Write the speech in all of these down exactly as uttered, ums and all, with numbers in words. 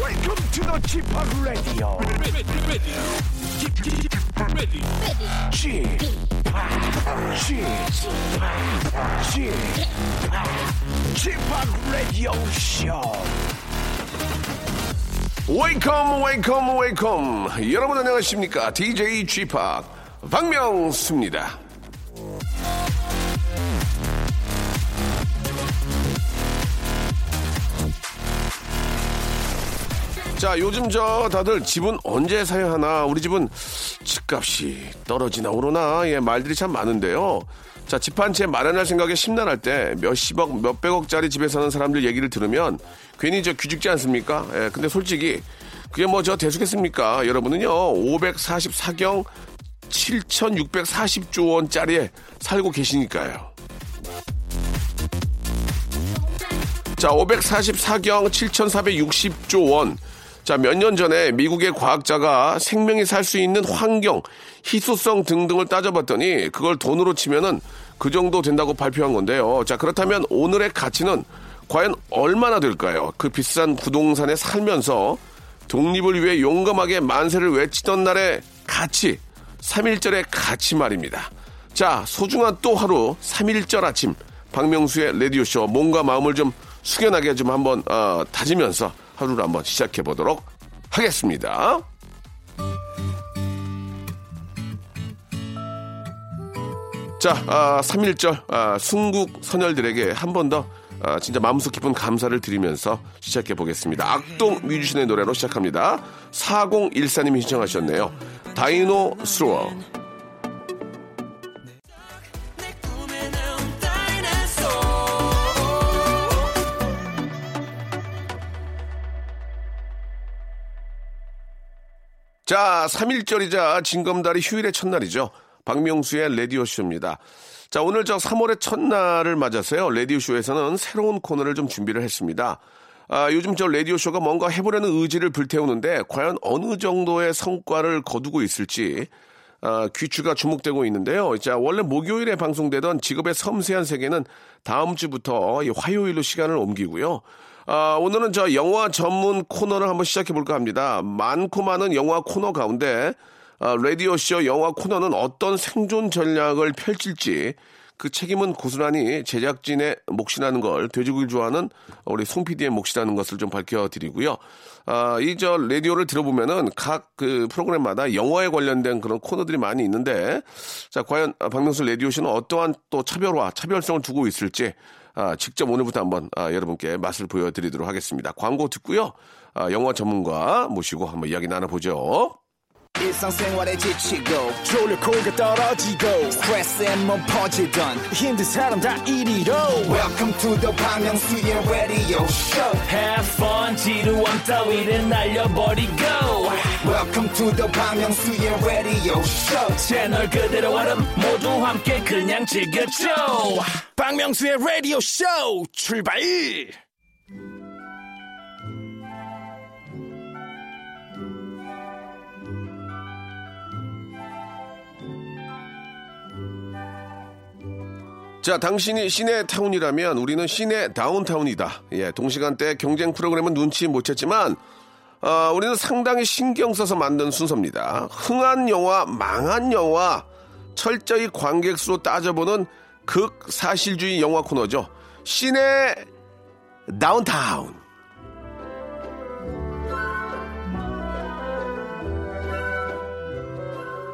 Welcome to the 지팍 Radio. Ready, ready, ready, 지팍 Radio Show. Welcome, welcome, welcome. 여러분 안녕하십니까? 디제이 지팍 박명수입니다. 자, 요즘 저 다들 집은 언제 사야 하나, 우리 집은 집값이 떨어지나 오르나, 예, 말들이 참 많은데요. 자, 집 한 채 마련할 생각에 심란할 때 몇십억, 몇백억짜리 집에 사는 사람들 얘기를 들으면 괜히 저 귀죽지 않습니까? 예, 근데 솔직히 그게 뭐 저 대수겠습니까? 여러분은요, 오백사십사 평 칠천육백사십조 원짜리에 살고 계시니까요. 자, 오백사십사 평 칠천사백육십조 원. 자, 몇 년 전에 미국의 과학자가 생명이 살 수 있는 환경, 희소성 등등을 따져봤더니 그걸 돈으로 치면은 그 정도 된다고 발표한 건데요. 자, 그렇다면 오늘의 가치는 과연 얼마나 될까요? 그 비싼 부동산에 살면서 독립을 위해 용감하게 만세를 외치던 날의 가치, 삼일절의 가치 말입니다. 자, 소중한 또 하루 삼일절 아침, 박명수의 라디오쇼, 몸과 마음을 좀 숙연하게 좀 한번 어, 다지면서 하루를 한번 시작해 보도록 하겠습니다. 자, 아, 삼일절 아, 순국 선열들에게 한 번 더 아, 진짜 마음속 깊은 감사를 드리면서 시작해 보겠습니다. 악동 뮤지션의 노래로 시작합니다. 사공일사님이 신청하셨네요. 다이노 스로어. 자, 삼일절이자 징검다리 휴일의 첫날이죠. 박명수의 라디오쇼입니다. 자, 오늘 저 삼월의 첫날을 맞아서요, 라디오쇼에서는 새로운 코너를 좀 준비를 했습니다. 아, 요즘 저 라디오쇼가 뭔가 해보려는 의지를 불태우는데 과연 어느 정도의 성과를 거두고 있을지 아, 귀추가 주목되고 있는데요. 자, 원래 목요일에 방송되던 직업의 섬세한 세계는 다음 주부터 이 화요일로 시간을 옮기고요. 아, 오늘은 저 영화 전문 코너를 한번 시작해볼까 합니다. 많고 많은 영화 코너 가운데 아, 라디오쇼 영화 코너는 어떤 생존 전략을 펼칠지 그 책임은 고스란히 제작진의 몫이라는 걸, 돼지고기를 좋아하는 우리 송 피디의 몫이라는 것을 좀 밝혀드리고요. 아, 이 저 라디오를 들어보면은 각 그 프로그램마다 영화에 관련된 그런 코너들이 많이 있는데, 자, 과연 박명수 라디오쇼는 어떠한 또 차별화, 차별성을 두고 있을지 아, 직접 오늘부터 한번 아, 여러분께 맛을 보여드리도록 하겠습니다. 광고 듣고요. 아, 영화 전문가 모시고 한번 이야기 나눠보죠. 일상생활에 지치고 졸려 코가 떨어지고 스트레스에 몸 퍼지던 힘든 사람 다 이리로. Welcome to the 박명수의 radio show. Have fun, 지루함 따위를 날려버리고. Welcome to the 박명수의 radio show. 채널 그대로 와름 모두 함께 그냥 즐겨줘. 박명수의 radio show 출발. 자, 당신이 시내 타운이라면 우리는 시내 다운타운이다. 예, 동시간대 경쟁 프로그램은 눈치 못 챘지만 어, 우리는 상당히 신경 써서 만든 순서입니다. 흥한 영화, 망한 영화, 철저히 관객수로 따져보는 극사실주의 영화 코너죠. 시내 다운타운.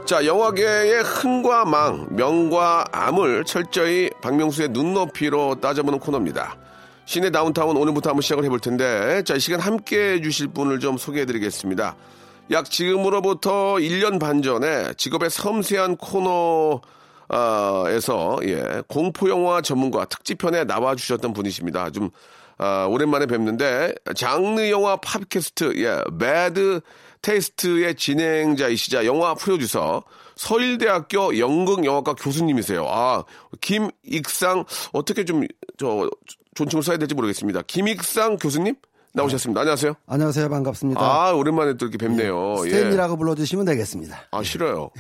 자, 영화계의 흥과 망, 명과 암을 철저히 박명수의 눈높이로 따져보는 코너입니다. 시내 다운타운 오늘부터 한번 시작을 해볼 텐데, 자, 이 시간 함께해 주실 분을 좀 소개해드리겠습니다. 약 지금으로부터 일 년 반 전에 직업의 섬세한 코너에서 예, 공포영화 전문가 특집편에 나와주셨던 분이십니다. 좀 아, 오랜만에 뵙는데 장르 영화 팝캐스트 예, 배드 테스트의 진행자이시자 영화 프로듀서, 서일대학교 연극영화과 교수님이세요. 아, 김익상, 어떻게 좀 저 존칭을 써야 될지 모르겠습니다. 김익상 교수님? 나오셨습니다. 안녕하세요. 안녕하세요. 반갑습니다. 아, 오랜만에 또 이렇게 뵙네요. 예. 스탠리라고 예. 불러주시면 되겠습니다. 아, 싫어요.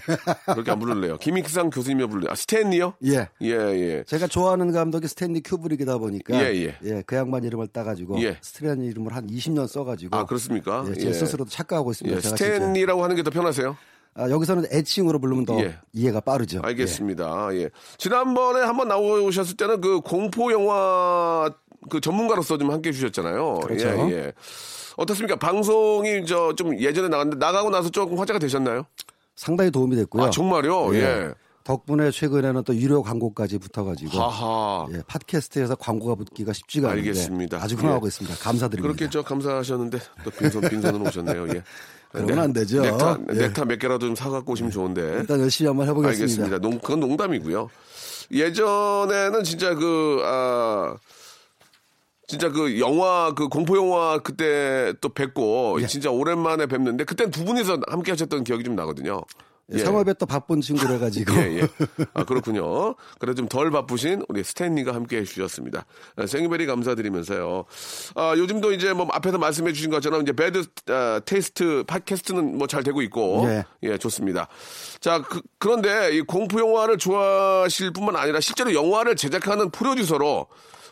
그렇게 안 부를래요. 김익상 교수님이요 불러요. 아, 스탠리요? 예. 예, 예. 제가 좋아하는 감독이 스탠리 큐브릭이다 보니까. 예, 예. 예, 그 양반 이름을 따가지고. 예. 스탠리 이름을 한 이십 년 써가지고. 아, 그렇습니까? 예. 제 예. 스스로도 착각하고 있습니다. 예. 제가 스탠리라고 진짜. 하는 게 더 편하세요? 아, 여기서는 애칭으로 부르면 더 예. 이해가 빠르죠. 알겠습니다. 예. 예. 지난번에 한번 나오셨을 때는 그 공포 영화 그 전문가로서 좀 함께 해주셨잖아요. 그렇죠. 예, 예. 어떻습니까? 방송이 저 좀 예전에 나갔는데 나가고 나서 조금 화제가 되셨나요? 상당히 도움이 됐고요. 아, 정말요? 예. 예. 덕분에 최근에는 또 유료 광고까지 붙어가지고 하하. 예, 팟캐스트에서 광고가 붙기가 쉽지가 않은데 알겠습니다. 아주 흥하고 예. 있습니다. 감사드립니다. 그렇게 저 감사하셨는데 또 빈손 빈손으로 오셨네요. 예. 그건 안 되죠. 넥타, 예. 넥타 몇 개라도 좀 사갖고 오시면 좋은데. 일단 열심히 한번 해보겠습니다. 알겠습니다. 농, 그건 농담이고요. 예전에는 진짜 그, 아, 진짜 그 영화, 그 공포영화 그때 또 뵙고, 예. 진짜 오랜만에 뵙는데, 그땐 두 분이서 함께 하셨던 기억이 좀 나거든요. 예. 상업에 또 바쁜 친구라가지고. 예, 예. 아, 그렇군요. 그래도 좀 덜 바쁘신 우리 스탠리가 함께 해주셨습니다. 아, 생일베리 감사드리면서요. 아, 요즘도 이제 뭐 앞에서 말씀해주신 것처럼 이제 배드 아, 테스트 팟캐스트는 뭐 잘 되고 있고. 예. 예, 좋습니다. 자, 그, 그런데 이 공포영화를 좋아하실 뿐만 아니라 실제로 영화를 제작하는 프로듀서로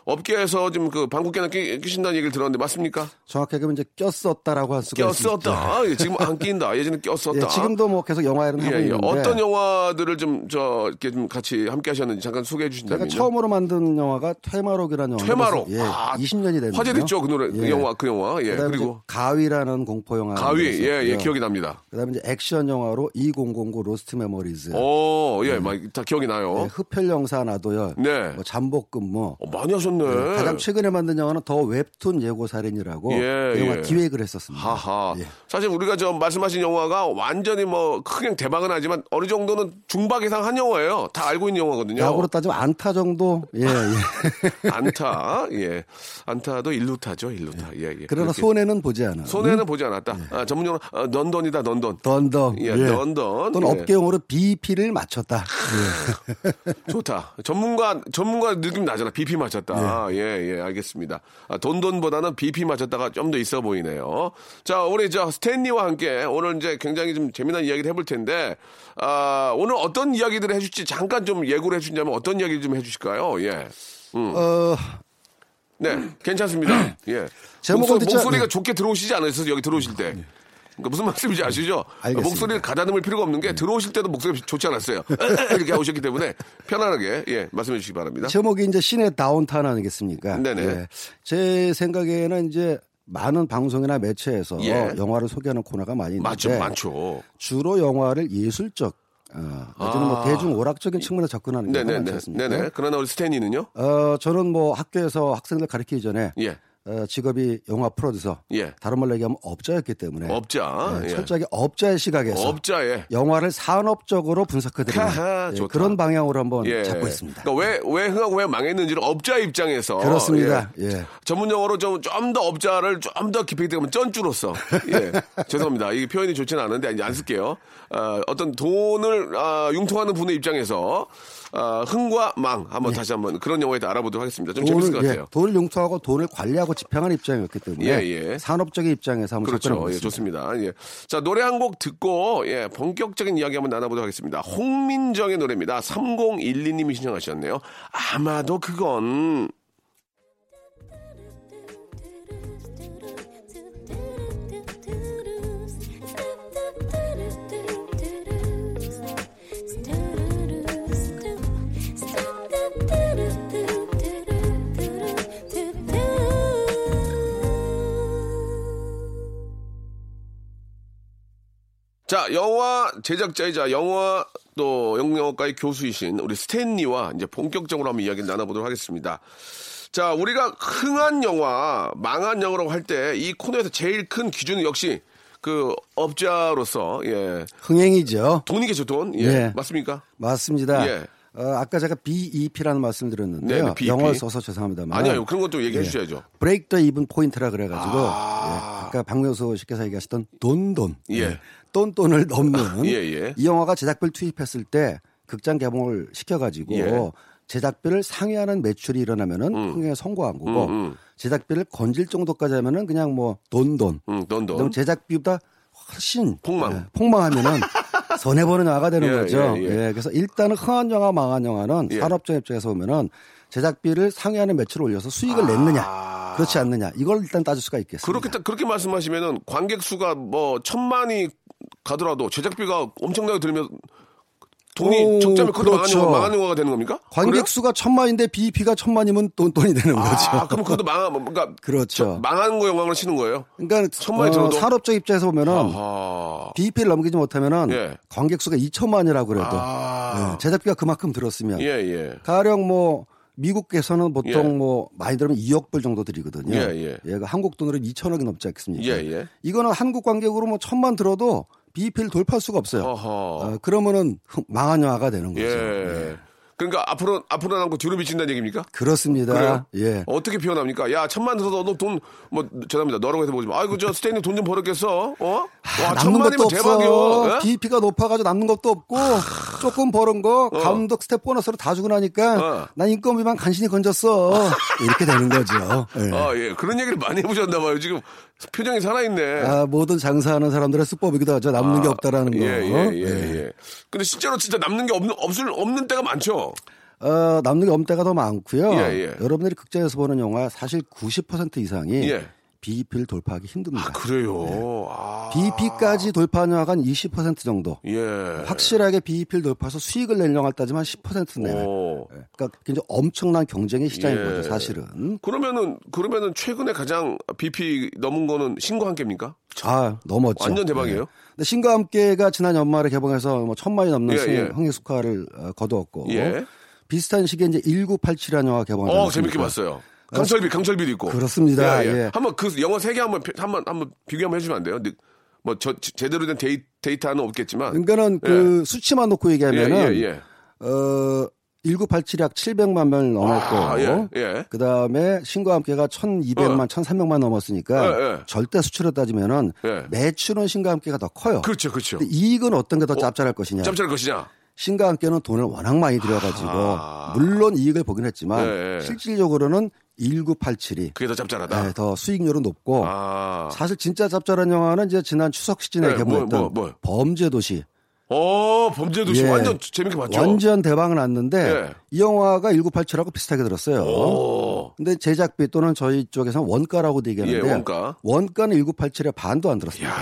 업계에서 지금 그 방귀깨나 끼신다는 얘기를 들었는데 맞습니까? 정확하게 하면 이제 꼈었다라고 할 수가 있어요. 꼈었다. 아, 예, 지금 안 끼인다. 예전에 꼈었다. 예, 지금도 뭐 계속 영화에는 예, 하고 예. 있는데 어떤 영화들을 좀 저 이렇게 좀 같이 함께 하셨는지 잠깐 소개해 주신다면요. 제가 처음으로 만든 영화가 퇴마록이라는 영화. 퇴마록. 예, 아, 이십 년이 됐네요. 화제됐죠 그 노래, 예. 그 영화, 그 영화. 예. 그리고 가위라는 공포 영화. 가위. 예, 예, 기억이 납니다. 그다음에 이제 액션 영화로 이천구 로스트 메모리즈. 오, 예, 예. 막 다 기억이 나요. 예, 흡혈 영사 나도요. 네. 뭐 잠복근무. 어, 많이 하셨. 네. 가장 최근에 만든 영화는 더 웹툰 예고살인이라고 예, 그 영화 예. 기획을 했었습니다. 하하. 예. 사실 우리가 저 말씀하신 영화가 완전히 뭐 크게 대박은 하지만 어느 정도는 중박 이상 한 영화예요. 다 알고 있는 영화거든요. 야구로 따지면 안타 정도. 예, 예. 안타. 예. 안타도 일루타죠. 일루타. 예, 예. 그러나 그렇게. 손해는 보지 않아. 손해는 보지 않았다. 예. 아, 전문용어 아, 런던이다. 런던. 런던. 예, 예. 런던. 또는 예. 업계용어로 비피를 맞췄다. 예. 좋다. 전문가 전문가 느낌 나잖아. 비피 맞췄다. 아, 예, 예, 알겠습니다. 아, 돈돈보다는 비피 맞췄다가 좀 더 있어 보이네요. 자, 우리 저 스탠리와 함께 오늘 이제 굉장히 좀 재미난 이야기를 해볼 텐데, 아, 오늘 어떤 이야기들을 해줄지 잠깐 좀 예고를 해주신다면 어떤 이야기를 좀 해주실까요? 예. 음. 어... 네, 괜찮습니다. 예. 목소, 듣자... 목소리가 좋게 들어오시지 않으셨어요? 여기 들어오실 때. 그러니까 무슨 말씀인지 아시죠? 알겠습니다. 목소리를 가다듬을 필요가 없는 게 들어오실 때도 목소리 좋지 않았어요. 이렇게 오셨기 때문에 편안하게 예 말씀해 주시기 바랍니다. 제목이 이제 시내 다운타운 아니겠습니까? 네네. 예, 제 생각에는 이제 많은 방송이나 매체에서 예. 영화를 소개하는 코너가 많이 있는데 맞죠, 많죠. 주로 영화를 예술적 어, 예전에 아. 뭐 대중 오락적인 측면에서 접근하는 게 많지 않습니까? 네네. 그러나 우리 스탠리는요? 어, 저는 뭐 학교에서 학생들 가르치기 전에. 예. 어, 직업이 영화 프로듀서. 예. 다른 말로 얘기하면 업자였기 때문에. 업자. 예, 철저하게 예. 업자의 시각에서. 업자의. 영화를 산업적으로 분석해드리는 예, 그런 방향으로 한번 예. 잡고 있습니다. 그러니까 왜, 왜 흥하고 왜 망했는지를 업자의 입장에서. 그렇습니다. 예. 예. 전문 용어로 좀, 좀 더 업자를 좀 더 깊이 들어가면 쩐주로서. 예. 죄송합니다. 이게 표현이 좋지는 않은데 이제 안 쓸게요. 어, 어떤 돈을 어, 융통하는 분의 입장에서. 어, 흥과 망 한번 예. 다시 한번 그런 영화에 대해 알아보도록 하겠습니다. 좀 돈을, 재밌을 것 같아요. 예. 돈을 융통하고 돈을 관리하고 집행하는 입장이었기 때문에 예, 예. 산업적인 입장에서 한번 접근해 보겠습니다. 그렇죠. 예, 좋습니다. 예. 자, 노래 한 곡 듣고 예, 본격적인 이야기 한번 나눠보도록 하겠습니다. 홍민정의 노래입니다. 삼공일이 님이 신청하셨네요. 아마도 그건... 자, 영화 제작자이자 영화 또 영영학과의 교수이신 우리 스탠리와 이제 본격적으로 한번 이야기를 나눠보도록 하겠습니다. 자, 우리가 흥한 영화, 망한 영화라고 할 때 이 코너에서 제일 큰 기준은 역시 그 업자로서 예 흥행이죠. 돈이겠죠, 돈. 예, 예. 맞습니까? 맞습니다. 예. 어, 아까 제가 비이피라는 말씀을 드렸는데요. 영어를 써서 죄송합니다만. 아니요. 그런 것도 얘기해 예. 주셔야죠. 브레이크 더 이븐 포인트라 그래가지고 아~ 예. 아까 박명수 씨께서 얘기하셨던 돈돈. 예. 예. 돈돈을 넘는 아, 예, 예. 이 영화가 제작비를 투입했을 때 극장 개봉을 시켜가지고 예. 제작비를 상회하는 매출이 일어나면은 음. 흥행에 성공한 거고 음, 음. 제작비를 건질 정도까지 하면은 그냥 뭐 돈돈. 음, 돈돈. 제작비보다 훨씬 폭망. 예, 폭망하면은 손해 보는 영화가 되는 예, 거죠. 예, 예. 예, 그래서 일단은 흥한 영화, 망한 영화는 예. 산업적 입장에서 보면은 제작비를 상회하는 매출을 올려서 수익을 아~ 냈느냐, 그렇지 않느냐 이걸 일단 따질 수가 있겠습니다. 그렇게 그렇게 말씀하시면은 관객 수가 뭐 천만이 가더라도 제작비가 엄청나게 들면. 돈이 적자면 그것도 그렇죠. 망하는, 망하는 거가 되는 겁니까? 관객 수가 천만인데 비이피가 천만이면 돈, 돈이 되는 아, 거죠. 그럼 그것도 망하, 그러니까. 그렇죠. 망하는 거 영광을 치는 거예요? 그러니까. 천만이 어, 들어도. 산업적 입장에서 보면은. 아하. 비이피를 넘기지 못하면은. 예. 관객 수가 이천만이라고 그래도. 아. 예, 제작비가 그만큼 들었으면. 예, 예. 가령 뭐. 미국에서는 보통 예. 뭐 많이 들으면 이억 불 정도 드리거든요. 예, 예. 예, 한국 돈으로 이천억이 넘지 않겠습니까? 예, 예. 이거는 한국 관객으로 뭐 천만 들어도 비이피를 돌파할 수가 없어요. 어, 그러면은 망한 영화가 되는 거죠. 예. 예. 그러니까 앞으로 앞으로 남고 뒤로 미친다는 얘기입니까? 그렇습니다. 그래요? 예. 어떻게 표현합니까? 야, 천만 들어도 너 돈 뭐 죄송합니다. 너라고 해서 보지 마. 아이고 저 스탠딩 돈 좀 벌었겠어. 어? 와, 하, 남는 것도 없어. 예? 비이피가 높아가지고 남는 것도 없고 조금 벌은 거 어. 감독 스텝 보너스로 다 주고 나니까 어. 난 인건비만 간신히 건졌어. 이렇게 되는 거죠. 예. 아, 예. 그런 얘기를 많이 해보셨나 봐요. 지금 표정이 살아있네. 아, 모든 장사하는 사람들의 수법이기도 하죠. 남는 아, 게 없다라는 거. 예예예. 어? 예, 예. 예. 근데 실제로 진짜 남는 게 없는 없을 없는 때가 많죠. 어, 남는 게 없는 때가 더 많고요. 예, 예. 여러분들이 극장에서 보는 영화 사실 구십 퍼센트 이상이 예. 비이피를 돌파하기 힘듭니다. 아, 그래요? 네. 아. 비이피까지 돌파한 영화가 한 이십 퍼센트 정도. 예. 확실하게 비이피를 돌파해서 수익을 낸 영화를 따지면 십 퍼센트 내외. 네. 그러니까 굉장히 엄청난 경쟁의 시장인 예. 거죠, 사실은. 그러면은, 그러면은 최근에 가장 비이피 넘은 거는 신과 함께입니까? 아, 넘었죠. 완전 대박이에요. 네. 근데 신과 함께가 지난 연말에 개봉해서 뭐 천만이 넘는 예, 예. 흥행 수가를 거두었고. 예. 비슷한 시기에 이제 천구백팔십칠이라는 영화 개봉했어요. 어, 재밌게 봤어요. 강철비, 강철비도 있고. 그렇습니다. 예, 예. 예. 한번 그 영화 세 개 한번 한번 한번 비교 한번 해주면 안 돼요? 뭐 저 제대로 된 데이, 데이터는 없겠지만. 그러니까는 예. 그 수치만 놓고 얘기하면은 예, 예, 예. 어 천구백팔십칠이 약 칠백만 명을 넘었고, 아, 예, 예. 그 다음에 신과 함께가 천이백만, 어. 천삼백만 넘었으니까 예, 예. 절대 수치로 따지면은 예. 매출은 신과 함께가 더 커요. 그렇죠, 그렇죠. 근데 이익은 어떤 게 더 짭짤할 것이냐? 짭짤할 것이냐? 신과 함께는 돈을 워낙 많이 들여가지고 아~ 물론 이익을 보긴 했지만 예, 예. 실질적으로는 천구백팔십칠이 그게 더 짭짤하다. 예, 더 수익률은 높고 아~ 사실 진짜 짭짤한 영화는 이제 지난 추석 시즌에 예, 개봉했던 뭐, 뭐, 뭐. 범죄도시. 어, 범죄도시 예, 완전 재밌게 봤죠. 완전 대박을 났는데 예. 이 영화가 천구백팔십칠하고 비슷하게 들었어요. 오. 근데 제작비 또는 저희 쪽에서는 원가라고도 얘기하는데 예, 원가. 원가는 천구백팔십칠에 반도 안 들었습니다. 이야.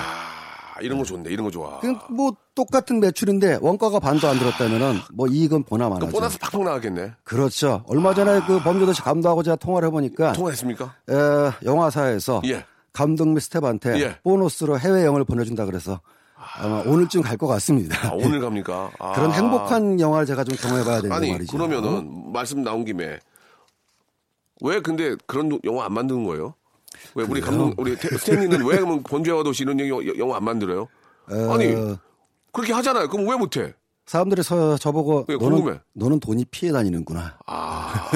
이런 거 좋네, 이런 거 좋아. 뭐 똑같은 매출인데 원가가 반도 안 들었다면은 뭐 이익은 보나마나. 그러니까 보너스 팍팍 나가겠네. 그렇죠. 얼마 전에 아... 그 범죄도시 감독하고 제가 통화를 해보니까. 통화했습니까? 에, 영화사에서 예. 감독 및 스텝한테 예. 보너스로 해외 영화를 보내준다 그래서 아마 오늘쯤 갈 것 같습니다. 아, 오늘 갑니까? 아... 그런 행복한 영화를 제가 좀 경험해봐야 되는 아니, 말이죠. 그러면은 말씀 나온 김에 왜 근데 그런 영화 안 만드는 거예요? 왜 우리 감독 우리 스탠리는 왜 그러면 범죄도시 이런 영화, 영화 안 만들어요? 어... 아니 그렇게 하잖아요. 그럼 왜 못해? 사람들이 서, 저보고 왜, 너는, 궁금해. 너는 돈이 피해 다니는구나. 아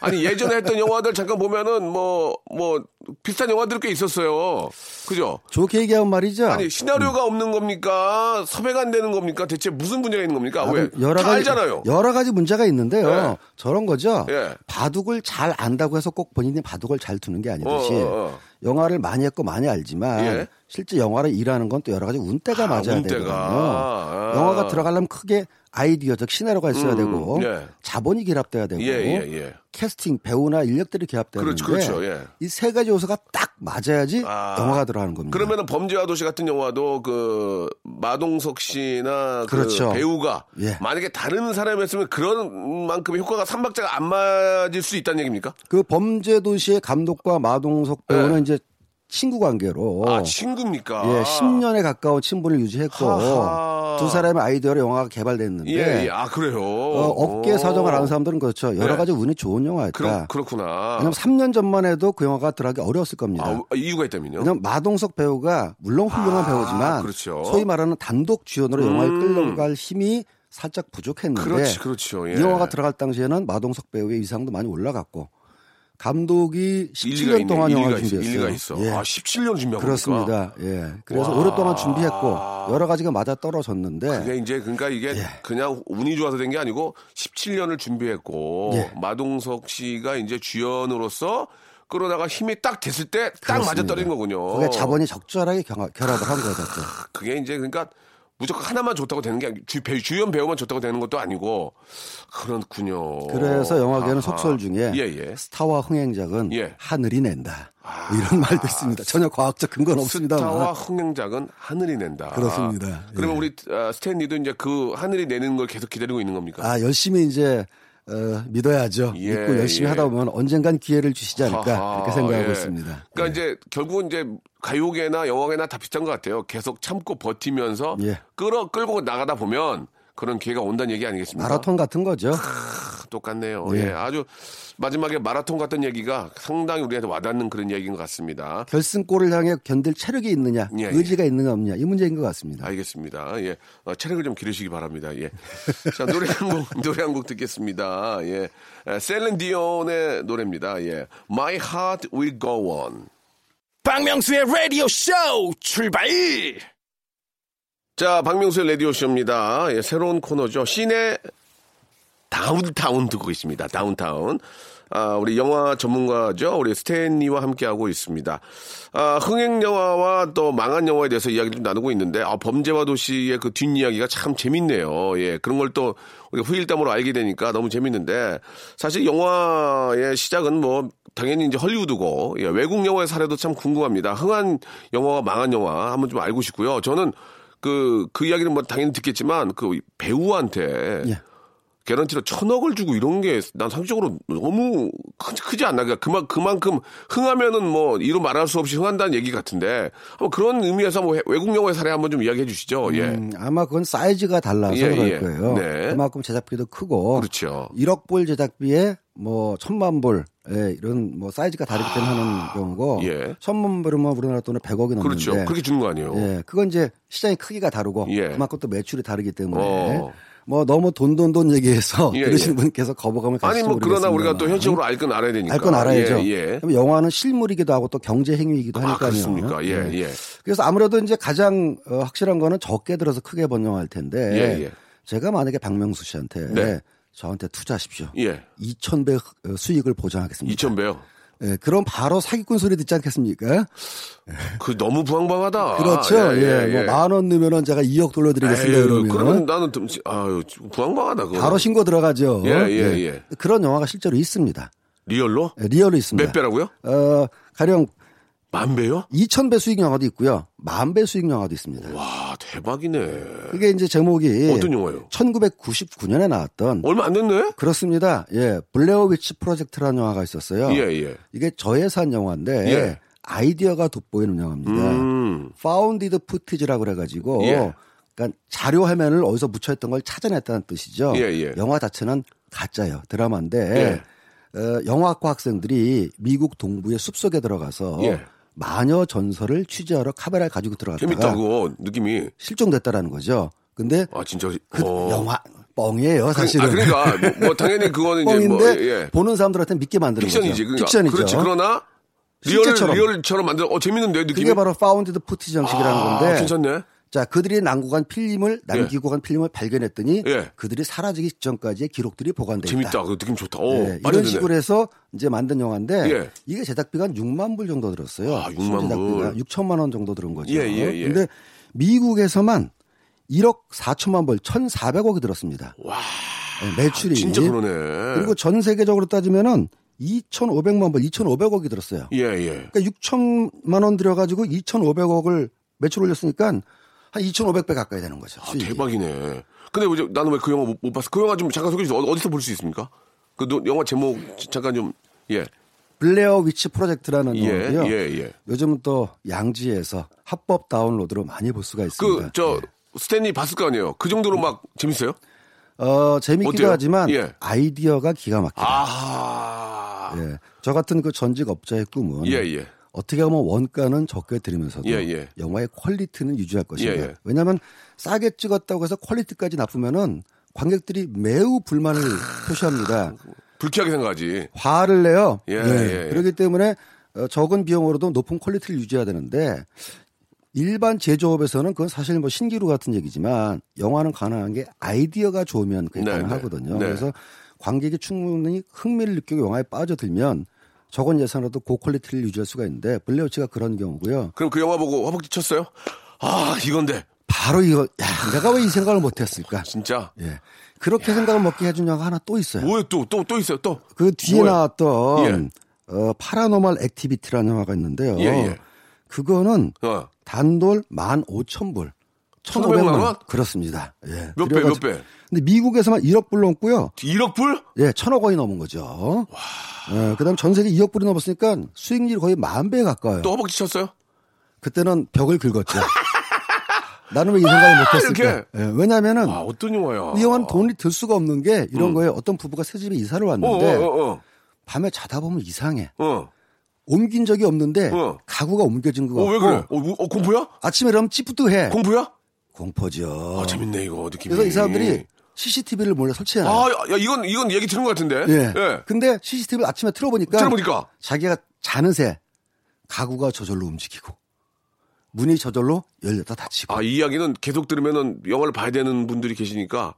아니 예전에 했던 영화들 잠깐 보면은 뭐뭐 뭐 비슷한 영화들 꽤 있었어요. 그죠? 좋게 얘기하면 말이죠. 아니 시나리오가 음. 없는 겁니까? 섭외가 안 되는 겁니까? 대체 무슨 문제가 있는 겁니까? 아, 왜? 여러 다 가지, 알잖아요. 여러 가지 문제가 있는데요. 예. 저런 거죠. 예. 바둑을 잘 안다고 해서 꼭 본인이 바둑을 잘 두는 게 아니듯이 어, 어, 어. 영화를 많이 했고 많이 알지만. 예. 실제 영화를 일하는 건 또 여러 가지 운때가 아, 맞아야 운때가. 되거든요. 아, 아. 영화가 들어가려면 크게 아이디어, 즉 시나리오가 있어야 음, 되고 예. 자본이 결합돼야 되고 예, 예, 예. 캐스팅, 배우나 인력들이 결합돼야 되는데 그렇죠, 그렇죠, 예. 이 세 가지 요소가 딱 맞아야지 아, 영화가 들어가는 겁니다. 그러면 범죄와 도시 같은 영화도 그 마동석 씨나 그 그렇죠. 배우가 예. 만약에 다른 사람이었으면 그런 만큼의 효과가 삼박자가 안 맞을 수 있다는 얘기입니까? 그 범죄도시의 감독과 마동석 배우는 예. 이제 친구 관계로. 아, 친구입니까? 예, 십 년에 가까운 친분을 유지했고, 하하. 두 사람의 아이디어로 영화가 개발됐는데. 예, 예. 아, 그래요? 어, 업계 사정을 아는 사람들은 그렇죠. 여러 예. 가지 운이 좋은 영화였다. 그러, 그렇구나. 왜냐면 삼 년 전만 해도 그 영화가 들어가기 어려웠을 겁니다. 아, 이유가 있다면요? 왜냐면 마동석 배우가, 물론 훌륭한 아, 배우지만, 그렇죠. 소위 말하는 단독 주연으로 음. 영화를 끌려갈 힘이 살짝 부족했는데. 그렇지, 그렇죠. 예. 이 영화가 들어갈 당시에는 마동석 배우의 위상도 많이 올라갔고, 감독이 십칠 년 동안 영화를 준비했어요. 일리가 있어. 예. 아, 십칠 년 준비한 겁니까? 그렇습니다. 예. 그래서 와. 오랫동안 준비했고 여러 가지가 맞아 떨어졌는데 그게 이제 그러니까 이게 예. 그냥 운이 좋아서 된 게 아니고 십칠 년을 준비했고 예. 마동석 씨가 이제 주연으로서 그러다가 힘이 딱 됐을 때 딱 맞아 떨어진 거군요. 그게 자본이 적절하게 결합, 결합을 한 거죠. 그게 이제 그러니까 무조건 하나만 좋다고 되는 게 주, 배우, 주연 배우만 좋다고 되는 것도 아니고 그렇군요. 그래서 영화계는 아하. 속설 중에 예, 예. 스타와 흥행작은 예. 하늘이 낸다. 아, 이런 말도 아, 있습니다. 전혀 과학적 근거는 없습니다. 스타와 흥행작은 하늘이 낸다. 그렇습니다. 아, 그러면 예. 우리 아, 스탠리도 이제 그 하늘이 내는 걸 계속 기다리고 있는 겁니까? 아 열심히 이제 어, 믿어야죠. 예, 믿고 열심히 예. 하다 보면 언젠간 기회를 주시지 않을까 아하, 그렇게 생각하고 예. 있습니다. 그러니까 예. 이제 결국은 이제 가요계나 영화계나 다 비슷한 것 같아요. 계속 참고 버티면서 예. 끌어 끌고 나가다 보면 그런 기회가 온다는 얘기 아니겠습니까? 마라톤 같은 거죠. 아, 똑같네요. 예. 예. 아주 마지막에 마라톤 같은 얘기가 상당히 우리한테 와닿는 그런 얘기인 것 같습니다. 결승골을 향해 견딜 체력이 있느냐, 예, 의지가 예. 있느냐 없느냐 이 문제인 것 같습니다. 알겠습니다. 예, 어, 체력을 좀 기르시기 바랍니다. 예. 자 노래 한 곡 노래 한 곡 듣겠습니다. 예, 셀린 디온의 노래입니다. 예, My Heart Will Go On. 박명수의 라디오 쇼 출발. 자, 박명수의 라디오쇼입니다. 예, 새로운 코너죠. 시내 다운타운 듣고 있습니다. 다운타운. 아, 우리 영화 전문가죠. 우리 스탠리와 함께하고 있습니다. 아, 흥행영화와 또 망한 영화에 대해서 이야기를 좀 나누고 있는데, 아, 범죄와 도시의 그 뒷이야기가 참 재밌네요. 예, 그런 걸 또 우리가 후일담으로 알게 되니까 너무 재밌는데, 사실 영화의 시작은 뭐, 당연히 이제 헐리우드고, 예, 외국 영화의 사례도 참 궁금합니다. 흥한 영화와 망한 영화 한번 좀 알고 싶고요. 저는 그, 그 이야기는 뭐 당연히 듣겠지만, 그 배우한테, 예. 개런티로 천억을 주고 이런 게 난 상식적으로 너무 크, 크지 않나. 그러니까 그만, 그만큼 흥하면은 뭐, 이루 말할 수 없이 흥한다는 얘기 같은데, 한번 그런 의미에서 뭐 외국 영화의 사례 한번 좀 이야기해 주시죠. 예. 음, 아마 그건 사이즈가 달라서 예, 그럴 예. 거예요. 네. 그만큼 제작비도 크고. 그렇죠. 일억 불 제작비에 뭐, 천만 불. 예, 이런, 뭐, 사이즈가 다르기 때문에 아~ 하는 경우고. 예. 천만 불이면 우리나라 돈에 백억이 넘는데. 그렇죠. 그렇게 주는 거 아니에요? 예. 그건 이제 시장의 크기가 다르고. 예. 그만큼 또 매출이 다르기 때문에. 어. 뭐, 너무 돈, 돈, 돈 얘기해서. 예, 들으시는 예. 분께서 거부감을 가지고. 아니, 뭐, 그러나 우리가 또 현실적으로 알 건 알아야 되니까. 알 건 알아야죠. 예, 예. 영화는 실물이기도 하고 또 경제 행위이기도 하니까요. 아, 그렇습니까? 예, 예. 예. 그래서 아무래도 이제 가장 어, 확실한 거는 적게 들어서 크게 번영할 텐데. 예, 예. 제가 만약에 박명수 씨한테. 네. 저한테 투자하십시오. 예. 이천 배 수익을 보장하겠습니다. 이천 배요? 예, 그럼 바로 사기꾼 소리 듣지 않겠습니까? 그 너무 부황방하다. 그렇죠. 아, 예, 예, 예. 뭐 만 원 넣으면 제가 이억 돌려드리겠습니다. 에이, 그러면. 그러면 나는 좀, 아유, 부황방하다. 그거. 바로 신고 들어가죠. 예, 예, 예, 예. 그런 영화가 실제로 있습니다. 리얼로? 예, 리얼로 있습니다. 몇 배라고요? 어, 가령. 만 배요? 이천 배 수익 영화도 있고요. 만 배 수익 영화도 있습니다. 와, 대박이네. 그게 이제 제목이. 어떤 영화예요? 천구백구십구 년에 나왔던. 얼마 안 됐네? 그렇습니다. 예. 블레어 위치 프로젝트라는 영화가 있었어요. 예, 예. 이게 저예산 영화인데. 예. 아이디어가 돋보이는 영화입니다. 음. 파운디드 푸티지라고 그래가지고. 예. 그러니까 자료 화면을 어디서 묻혀있던 걸 찾아냈다는 뜻이죠. 예, 예. 영화 자체는 가짜예요. 드라마인데. 예. 어, 영화학과 학생들이 미국 동부의 숲속에 들어가서. 예. 마녀 전설을 취재하러 카메라를 가지고 들어갔다가 재밌다고 느낌이 실종됐다라는 거죠. 근데 아 진짜 그 어. 영화 뻥이에요 사실은. 아, 그러니까 뭐, 뭐 당연히 그거는 이제 뭐 예. 보는 사람들한테 믿게 만드는 픽션이지, 거죠. 그러니까. 픽션이죠. 그렇지 그러나 실제처럼. 리얼, 리얼처럼 만들어 어 재밌는데 느낌이. 그게 바로 파운디드 푸티지 정식이라는 아, 건데. 괜찮네. 자, 그들이 남고간 필름을, 남기고 간 예. 필름을 발견했더니 예. 그들이 사라지기 직전까지의 기록들이 보관되어 있다. 재밌다. 그 느낌 좋다. 오, 네, 이런 식으로 해서 이제 만든 영화인데 예. 이게 제작비가 육만 불 정도 들었어요. 아, 육만 불. 육천만 원 정도 들은 거죠. 예, 예, 예. 근데 미국에서만 일억 사천만 불, 천사백억이 들었습니다. 와. 네, 매출이. 진짜 그러네. 그리고 전 세계적으로 따지면은 이천오백만 불, 이천오백억이 들었어요. 예, 예. 그러니까 육천만 원 들여가지고 이천오백억을 매출 올렸으니까 한 이천오백 배 가까이 되는 거죠. 아, 대박이네. 근데 왜, 나는 왜 그 영화 못, 못 봤어? 그 영화 좀 잠깐 소개해 주세요. 어디서 볼 수 있습니까? 그 영화 제목 잠깐 좀, 예. 블레어 위치 프로젝트라는 영화고요. 예, 예, 예. 요즘은 또 양지에서 합법 다운로드로 많이 볼 수가 있습니다. 그, 저, 예. 스탠리 봤을 거 아니에요? 그 정도로 막 재밌어요? 어, 재밌기도 어때요? 하지만 예. 아이디어가 기가 막히다. 아. 예. 저 같은 그 전직 업자의 꿈은. 예, 예. 어떻게 보면 원가는 적게 들이면서도 예, 예. 영화의 퀄리티는 유지할 것입니다. 예, 예. 왜냐하면 싸게 찍었다고 해서 퀄리티까지 나쁘면은 관객들이 매우 불만을 표시합니다. 불쾌하게 생각하지. 화를 내요. 예, 예. 예, 예. 그렇기 때문에 적은 비용으로도 높은 퀄리티를 유지해야 되는데 일반 제조업에서는 그건 사실 뭐 신기루 같은 얘기지만 영화는 가능한 게 아이디어가 좋으면 그게 네, 가능하거든요. 네. 그래서 관객이 충분히 흥미를 느끼고 영화에 빠져들면 적은 예산으로도 고퀄리티를 유지할 수가 있는데 블레오치가 그런 경우고요. 그럼 그 영화 보고 허벅지 쳤어요? 아 이건데. 바로 이거. 야, 내가 왜 이 생각을 못했을까? 진짜. 예. 그렇게 야. 생각을 먹게 해준 영화가 하나 또 있어요. 뭐예요? 또, 또, 또 있어요? 또. 그 뒤에 뭐예요? 나왔던 예. 어, 파라노멀 액티비티라는 영화가 있는데요. 예, 예. 그거는 어. 단돈 만 오천 불. 천오백만 원? 그렇습니다. 예. 몇 배, 몇 배? 근데 미국에서만 일억 불 넘고요. 일억 불? 예, 천억 원이 넘은 거죠. 와. 예, 그 다음에 전 세계 이억 불이 넘었으니까 수익률이 거의 만 배에 가까워요. 또 허벅지 쳤어요? 그때는 벽을 긁었죠. 나는 왜 이 생각을 못했을까? 예, 왜냐면은. 아, 어떤 영화야? 이 영화는 돈이 들 수가 없는 게 이런 음. 거예요. 어떤 부부가 새 집에 이사를 왔는데. 어, 어, 어, 어. 밤에 자다 보면 이상해. 어. 옮긴 적이 없는데. 어. 가구가 옮겨진 거 같고. 어, 왜 그래? 어, 어, 공포야? 아침에 일어나면 찌뿌드해. 공포야? 공포죠. 아, 재밌네, 이거. 느낌이. 그래서 이 사람들이 씨씨티비를 몰래 설치해요. 아, 야, 이건, 이건 얘기 들은 것 같은데. 예. 예. 근데 씨씨티비를 아침에 틀어보니까. 틀어보니까. 자기가 자는 새 가구가 저절로 움직이고. 문이 저절로 열렸다 닫히고. 아, 이 이야기는 계속 들으면은 영화를 봐야 되는 분들이 계시니까.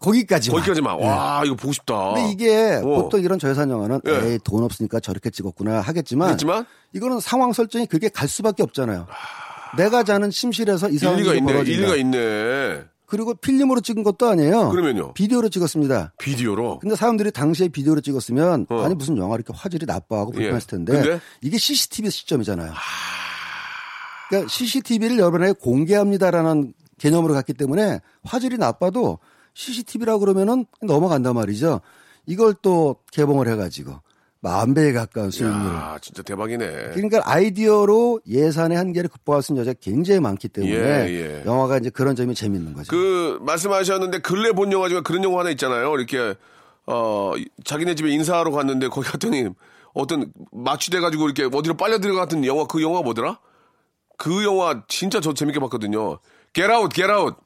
거기까지만. 거기까지만. 와, 네. 이거 보고 싶다. 근데 이게 어. 보통 이런 저예산 영화는 예. 에이, 돈 없으니까 저렇게 찍었구나 하겠지만. 그렇지만. 이거는 상황 설정이 그렇게 갈 수밖에 없잖아요. 하... 내가 자는 침실에서 이상한 일이 벌어진다. 일리가 있네. 그리고 필름으로 찍은 것도 아니에요. 그러면요. 비디오로 찍었습니다. 비디오로. 근데 사람들이 당시에 비디오로 찍었으면 어. 아니 무슨 영화 이렇게 화질이 나빠하고 불편했을 텐데. 예. 근데? 이게 씨씨티비 시점이잖아요. 하... 그러니까 씨씨티비를 여러분에게 공개합니다라는 개념으로 갔기 때문에 화질이 나빠도 씨씨티비라고 그러면은 넘어간단 말이죠. 이걸 또 개봉을 해가지고 만 배에 가까운 수익률. 아, 진짜 대박이네. 그러니까 아이디어로 예산의 한계를 극복할 수 있는 여자가 굉장히 많기 때문에 예, 예. 영화가 이제 그런 점이 재밌는 거죠. 그 말씀하셨는데 근래 본 영화 중에 그런 영화 하나 있잖아요. 이렇게 어 자기네 집에 인사하러 갔는데 거기 갔더니 어떤 마취돼가지고 이렇게 어디로 빨려 들어갔던 영화 그 영화 뭐더라? 그 영화 진짜 저 재밌게 봤거든요. Get Out, Get Out.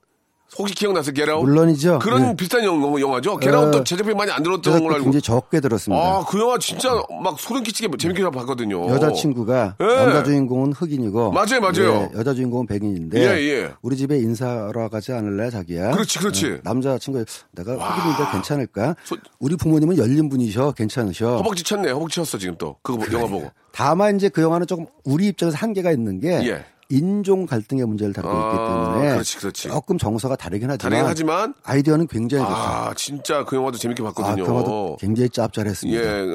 혹시 기억나세요? Get Out? 물론이죠. 그런 네. 비슷한 영화, 영화죠. Get Out도 어, 제작비 많이 안 들었던 걸로 알고. 굉장히 적게 들었습니다. 아, 그 영화 진짜 막 소름 끼치게 재밌게 봤거든요. 여자친구가 예. 남자 주인공은 흑인이고. 맞아요, 맞아요. 예, 여자 주인공은 백인인데. 예, 예. 우리 집에 인사하러 가지 않을래, 자기야? 그렇지, 그렇지. 예, 남자친구가 내가 와. 흑인인데 괜찮을까? 소... 우리 부모님은 열린 분이셔, 괜찮으셔. 허벅지 쳤네, 허벅지 쳤어, 지금 또. 그거 그래. 영화 보고. 다만 이제 그 영화는 조금 우리 입장에서 한계가 있는 게 예. 인종 갈등의 문제를 다루고 아, 있기 때문에 그렇지, 그렇지. 조금 정서가 다르긴 하지만, 다르긴 하지만 아이디어는 굉장히 좋죠. 아, 진짜 그 영화도 재밌게 봤거든요. 아, 그 영화도 굉장히 짭짤했습니다. 예.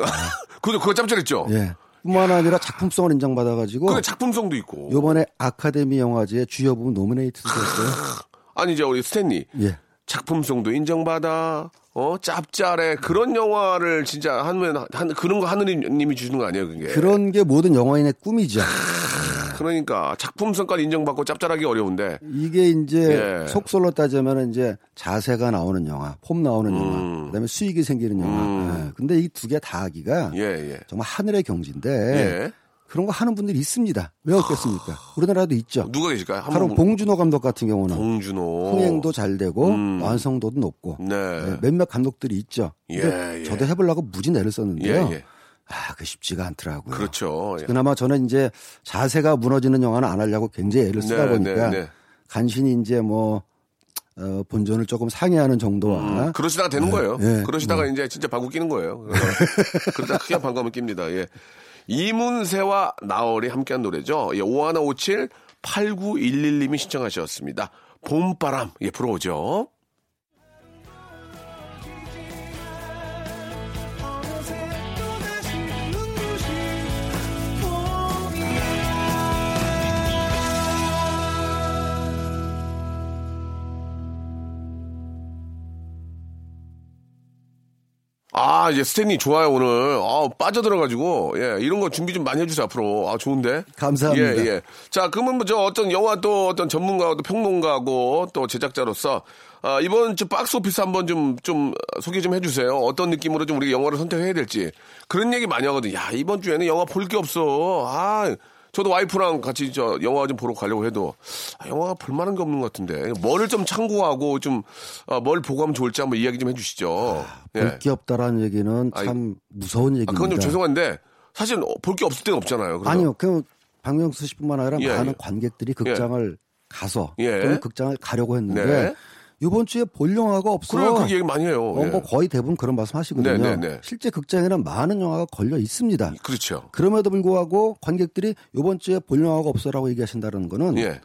그거, 그거 짭짤했죠? 예. 뿐만 아니라 작품성을 인정받아가지고 그래, 작품성도 있고 요번에 아카데미 영화제 주요 부분 노미네이트도 됐어요. 아니 이제 우리 스탠리 예. 작품성도 인정받아 어 짭짤해 그런 영화를 진짜 하면 한 그런 거 하느님이 주시는 거 아니에요 그게 그런 게 모든 영화인의 꿈이죠. 그러니까 작품성까지 인정받고 짭짤하기 어려운데 이게 이제 예. 속설로 따지면 이제 자세가 나오는 영화, 폼 나오는 음. 영화, 그다음에 수익이 생기는 영화. 음. 예. 근데 이 두 개 다 하기가 예, 예. 정말 하늘의 경지인데 예. 그런 거 하는 분들이 있습니다. 왜 없겠습니까? 우리나라도 있죠. 누가 계실까요? 바로 번... 봉준호 감독 같은 경우는 봉준호. 흥행도 잘 되고 음. 완성도도 높고 네. 네, 몇몇 감독들이 있죠. 예, 예. 저도 해보려고 무지 애를 썼는데요. 예, 예. 아, 그게 쉽지가 않더라고요. 그렇죠. 예. 그나마 저는 이제 자세가 무너지는 영화는 안 하려고 굉장히 애를 쓰다 네, 보니까 네, 네. 간신히 이제 뭐 어, 본전을 조금 상회하는 정도와. 음, 그러시다가 되는 네, 거예요. 네, 그러시다가 네. 이제 진짜 방구 끼는 거예요. 그러다 크게 방구하면 낍니다. 예. 이문세와 나얼이 함께한 노래죠. 예, 오일오칠 팔구일일 님이 신청하셨습니다. 봄바람 예, 불어오죠. 아, 이제 스탠리 좋아요, 오늘. 아, 빠져들어가지고. 예, 이런 거 준비 좀 많이 해주세요, 앞으로. 아, 좋은데? 감사합니다. 예, 예. 자, 그러면 뭐, 저 어떤 영화 또 어떤 전문가하고 또 평론가하고 또 제작자로서, 아, 이번 주 박스 오피스 한번 좀, 좀 소개 좀 해주세요. 어떤 느낌으로 좀 우리가 영화를 선택해야 될지. 그런 얘기 많이 하거든요. 야, 이번 주에는 영화 볼 게 없어. 아, 저도 와이프랑 같이 저 영화 좀 보러 가려고 해도 아, 영화가 볼만한 게 없는 것 같은데 뭐를 좀 참고하고 좀 뭘 아, 보고 하면 좋을지 한번 이야기 좀 해주시죠. 아, 볼 게 예. 없다라는 얘기는 참 아니, 무서운 얘기입니다. 아, 그건 좀 죄송한데 사실 볼 게 없을 때는 없잖아요. 그래서. 아니요. 그럼 박명수 씨뿐만 아니라 예, 많은 예. 관객들이 극장을 예. 가서 예. 또는 극장을 가려고 했는데 네. 이번 주에 볼 영화가 없어. 그래요. 그 얘기 많이 해요. 어, 예. 뭐 거의 대부분 그런 말씀 하시거든요. 네, 네, 네. 실제 극장에는 많은 영화가 걸려 있습니다. 그렇죠. 그럼에도 불구하고 관객들이 이번 주에 볼 영화가 없어라고 얘기하신다는 거는 예.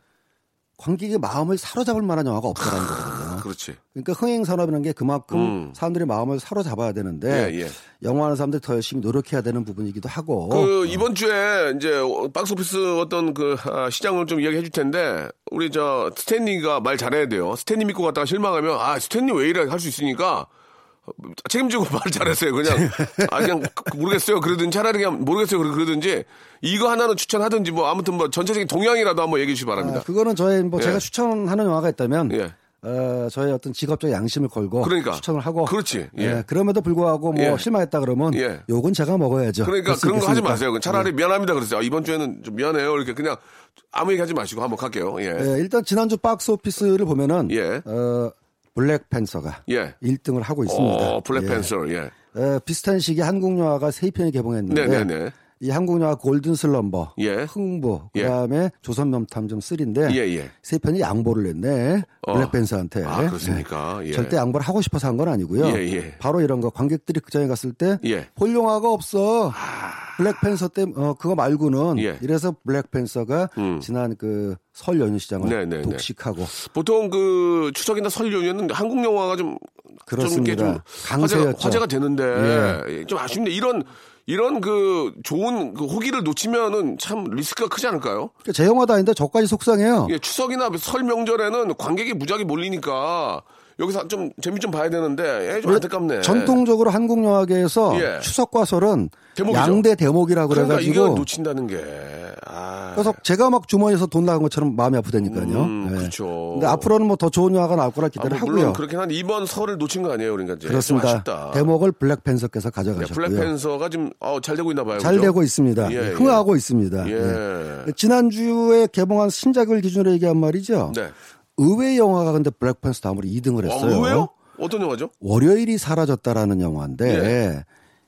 관객의 마음을 사로잡을 만한 영화가 없다는 거거든요. 그렇지. 그러니까 흥행산업이라는 게 그만큼 음. 사람들의 마음을 사로잡아야 되는데 예, 예. 영화하는 사람들이 더 열심히 노력해야 되는 부분이기도 하고. 그 이번 주에 이제 박스오피스 어떤 그 시장을 좀 이야기해 줄 텐데 우리 저 스탠리가 말 잘해야 돼요. 스탠리 믿고 갔다가 실망하면 아 스탠리 왜 이래 할 수 있으니까 책임지고 말을 잘했어요. 그냥 아 그냥 모르겠어요. 그러든지 차라리 그냥 모르겠어요. 그러든지 이거 하나는 추천하든지 뭐 아무튼 뭐 전체적인 동향이라도 한번 얘기해 주시기 바랍니다. 아, 그거는 저의 뭐 예. 제가 추천하는 영화가 있다면 예. 어, 저의 어떤 직업적 양심을 걸고 그러니까. 추천을 하고 그렇지. 예. 예. 그럼에도 불구하고 뭐 예. 실망했다 그러면 예. 욕은 제가 먹어야죠. 그러니까 그런 있겠습니까? 거 하지 마세요. 차라리 예. 미안합니다 그러세요. 아, 이번 주에는 좀 미안해요. 이렇게 그냥 아무 얘기하지 마시고 한번 갈게요. 예. 예. 일단 지난주 박스 오피스를 보면은 예. 어, 블랙팬서가 예. 일 등을 하고 있습니다. 오, 블랙팬서, 예. 예. 에, 비슷한 시기에 한국 영화가 세 편이 개봉했는데, 네네네. 이 한국 영화 골든 슬럼버, 예. 흥부, 그 다음에 예. 조선명탐정 삼인데, 예예. 세 편이 양보를 했네. 어. 블랙팬서한테. 아, 그렇습니까? 예. 절대 양보를 하고 싶어서 한 건 아니고요. 예예. 바로 이런 거, 관객들이 극장에 갔을 때, 예. 볼 영화가 없어. 아. 블랙팬서 때, 어, 그거 말고는, 예. 이래서 블랙팬서가 음. 지난 그, 설 연휴 시장을 네네네. 독식하고 보통 그 추석이나 설 연휴는 한국 영화가 좀 그렇습니다. 좀, 좀 화제가, 화제가 되는데 예. 좀 아쉽네. 이런 이런 그 좋은 그 호기를 놓치면은 참 리스크가 크지 않을까요? 제 영화도 아닌데 저까지 속상해요. 예, 추석이나 설 명절에는 관객이 무작위 몰리니까. 여기서 좀 재미 좀 봐야 되는데 예, 좀 안타깝네. 전통적으로 한국 영화계에서 예. 추석과 설은 대목이죠. 양대 대목이라고 그러니까 그래가지고 이거 놓친다는 게. 아. 그래서 제가 막 주머니에서 돈 나간 것처럼 마음이 아프다니까요. 음, 예. 그렇죠. 근데 앞으로는 뭐 더 좋은 영화가 나올 거라 기대를 아, 뭐 물론 하고요. 그렇긴 한데 이번 설을 놓친 거 아니에요, 그러니까 이제. 그렇습니다. 좀 아쉽다. 대목을 블랙팬서께서 가져가셨고요. 네, 블랙팬서가 지금 어, 잘 되고 있나 봐요. 잘 그렇죠? 되고 있습니다. 예, 흥하고 예. 있습니다. 예. 예. 지난주에 개봉한 신작을 기준으로 얘기한 말이죠. 네. 의외 영화가 근데 블랙팬서 다음으로 이 등을 했어요. 어, 의외요? 어떤 영화죠? 월요일이 사라졌다라는 영화인데 예.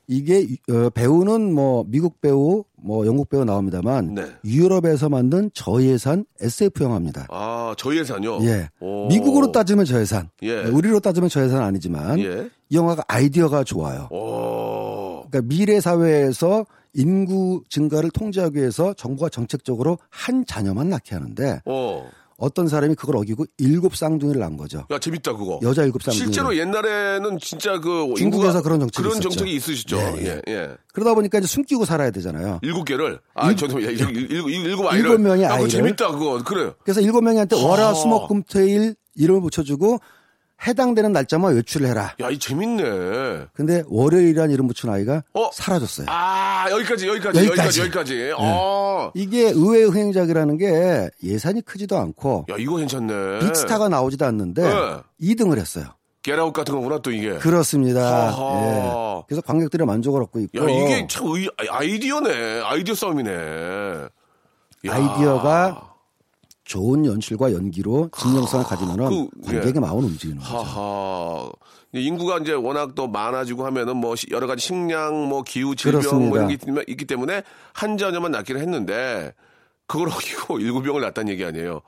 이게 어, 배우는 뭐 미국 배우, 뭐 영국 배우 나옵니다만 네. 유럽에서 만든 저예산 에스에프 영화입니다. 아, 저예산요? 예. 오. 미국으로 따지면 저예산, 예. 우리로 따지면 저예산 아니지만 예. 이 영화가 아이디어가 좋아요. 오. 그러니까 미래 사회에서 인구 증가를 통제하기 위해서 정부가 정책적으로 한 자녀만 낳게 하는데. 오. 어떤 사람이 그걸 어기고 일곱 쌍둥이를 낳은 거죠. 야 재밌다 그거. 여자 일곱 쌍둥이. 실제로 옛날에는 진짜 그 중국에서 그런 정책이 그런 있었죠. 정책이 있으시죠. 예, 예. 예. 그러다 보니까 이제 숨기고 살아야 되잖아요. 일곱 개를. 아 저도 일 일곱 아이를. 일곱 명이 아이를. 아, 그거 재밌다 그거 그래요. 그래서 일곱 명이한테 아. 월화 수목금토일 이름을 붙여주고 해당되는 날짜만 외출을 해라. 야, 이 재밌네. 근데 월요일이란 이름 붙인 아이가 어? 사라졌어요. 아, 여기까지, 여기까지, 여기까지, 여기까지. 네. 아. 이게 의외의 흥행작이라는 게 예산이 크지도 않고. 야, 이거 괜찮네. 빅스타가 나오지도 않는데 네. 이 등을 했어요. 겟아웃 같은 거구나 또 이게. 그렇습니다. 예. 그래서 관객들의 만족을 얻고 있고. 야, 이게 참 의, 아이디어네. 아이디어 싸움이네. 야. 아이디어가. 좋은 연출과 연기로 진정성을 가지면은 그, 관객의 예. 마음을 움직이는 거죠. 하하. 인구가 이제 워낙 또 많아지고 하면은 뭐 여러 가지 식량, 뭐 기후, 질병 뭐 이런 게 있기 때문에 한 자녀만 낳기는 했는데 그걸 어기고 일곱 명을 낳았다는 얘기 아니에요.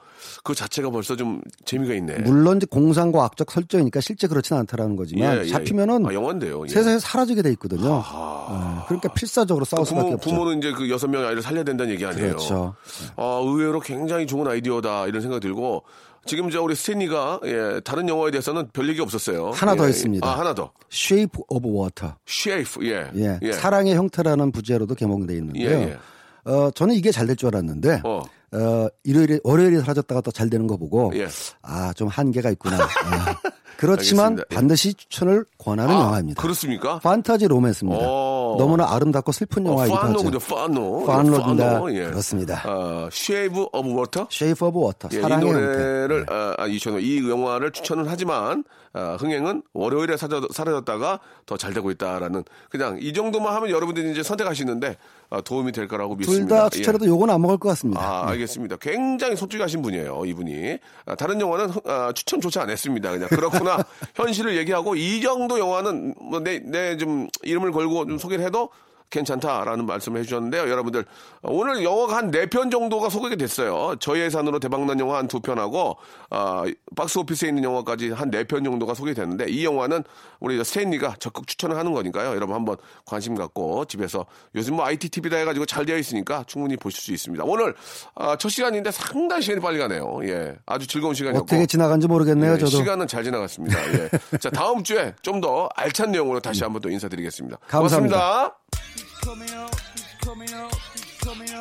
그 자체가 벌써 좀 재미가 있네. 물론 이제 공상과 악적 설정이니까 실제 그렇지는 않다라는 거지만 예, 예, 잡히면은 아, 영화인데요. 예. 세상에 사라지게 돼 있거든요. 아, 그러니까 필사적으로 싸울 그러니까 수밖에 부모, 없죠. 부모는 이제 그 여섯 명의 아이를 살려야 된다는 얘기 아니에요. 그렇죠. 아, 의외로 굉장히 좋은 아이디어다 이런 생각이 들고 지금 저 우리 스탠리가 예, 다른 영화에 대해서는 별 얘기 없었어요. 하나 예, 더 있습니다. 아, 하나 더. Shape of Water. Shape, 예. 예. 예. 사랑의 형태라는 부제로도 개봉돼 있는데요. 예, 예. 어, 저는 이게 잘 될 줄 알았는데, 어. 어, 일요일에, 월요일에 사라졌다가 또 잘 되는 거 보고, 예. 아, 좀 한계가 있구나. 아, 그렇지만 알겠습니다. 반드시 추천을 권하는 아, 영화입니다. 그렇습니까? 판타지 로맨스입니다. 오. 너무나 아름답고 슬픈 영화이기도 하죠. 파노군요. 파노. 파노입니다. 그렇습니다. 어, Shape of Water. Shape of Water. 예, 사랑의 이 노래를 아, 아, 이 영화를 추천은 하지만 아, 흥행은 월요일에 사저, 사라졌다가 더 잘되고 있다라는 그냥 이 정도만 하면 여러분들이 이제 선택하시는데 아, 도움이 될 거라고 믿습니다. 둘 다 추천해도 예. 요건 안 먹을 것 같습니다. 아, 알겠습니다. 네. 굉장히 솔직하신 분이에요, 이분이. 아, 다른 영화는 아, 추천조차 안 했습니다. 그냥 그렇구나. 현실을 얘기하고 이 정도 영화는 뭐 내 내 좀 이름을 걸고 좀 소개를 해도 괜찮다라는 말씀을 해주셨는데요. 여러분들 오늘 영화가 한 네 편 정도가 소개가 됐어요. 저희 예산으로 대박난 영화 한 두 편하고 어, 박스오피스에 있는 영화까지 한 네 편 정도가 소개됐는데 이 영화는 우리 스탠리가 적극 추천을 하는 거니까요. 여러분 한번 관심 갖고 집에서 요즘 뭐 아이티티비다 해가지고 잘 되어 있으니까 충분히 보실 수 있습니다. 오늘 어, 첫 시간인데 상당히 시간이 빨리 가네요. 예, 아주 즐거운 시간이었고 어떻게 지나간지 모르겠네요. 예, 저도 시간은 잘 지나갔습니다. 예. 자, 다음 주에 좀 더 알찬 내용으로 다시 한번 또 인사드리겠습니다. 감사합니다. 고맙습니다. Coming out, it's coming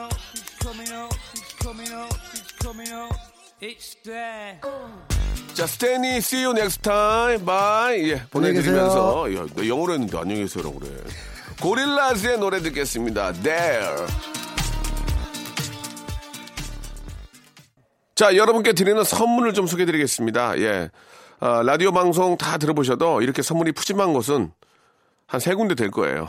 out, it's coming out, it's coming out, it's coming out, it's coming out, it's there. 자, 스탠리, see you next time, bye. 예, 보내드리면서 야, 나 영어로 했는데 안녕히 계세요라고 그래. 고릴라즈의 노래 듣겠습니다. There. 자, 여러분께 드리는 선물을 좀 소개해드리겠습니다. 예, 어, 라디오 방송 다 들어보셔도 이렇게 선물이 푸짐한 것은 한 세 군데 될 거예요.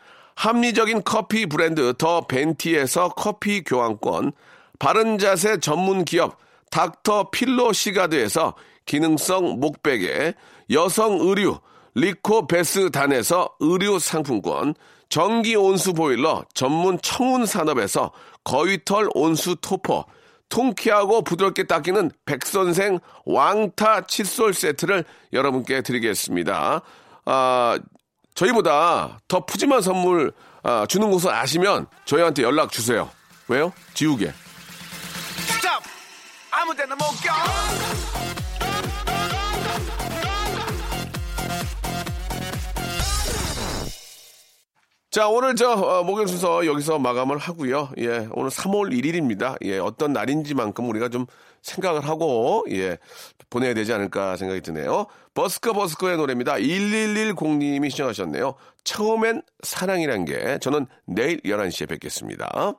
합리적인 커피 브랜드 더 벤티에서 커피 교환권, 바른자세 전문기업 닥터 필로 시가드에서 기능성 목베개, 여성 의류 리코베스단에서 의류 상품권, 전기 온수 보일러 전문 청운산업에서 거위털 온수 토퍼, 통쾌하고 부드럽게 닦이는 백선생 왕타 칫솔 세트를 여러분께 드리겠습니다. 아... 저희보다 더 푸짐한 선물 아, 주는 곳을 아시면 저희한테 연락 주세요. 왜요? 지우개. 스톱! 아무 데나 못 껴! 자, 오늘 저 어, 목요일 순서 여기서 마감을 하고요. 예, 오늘 삼월 일일입니다. 예, 어떤 날인지만큼 우리가 좀 생각을 하고 예, 보내야 되지 않을까 생각이 드네요. 버스커 버스커의 노래입니다. 일일일공님이 신청하셨네요. 처음엔 사랑이란 게. 저는 내일 열한 시에 뵙겠습니다.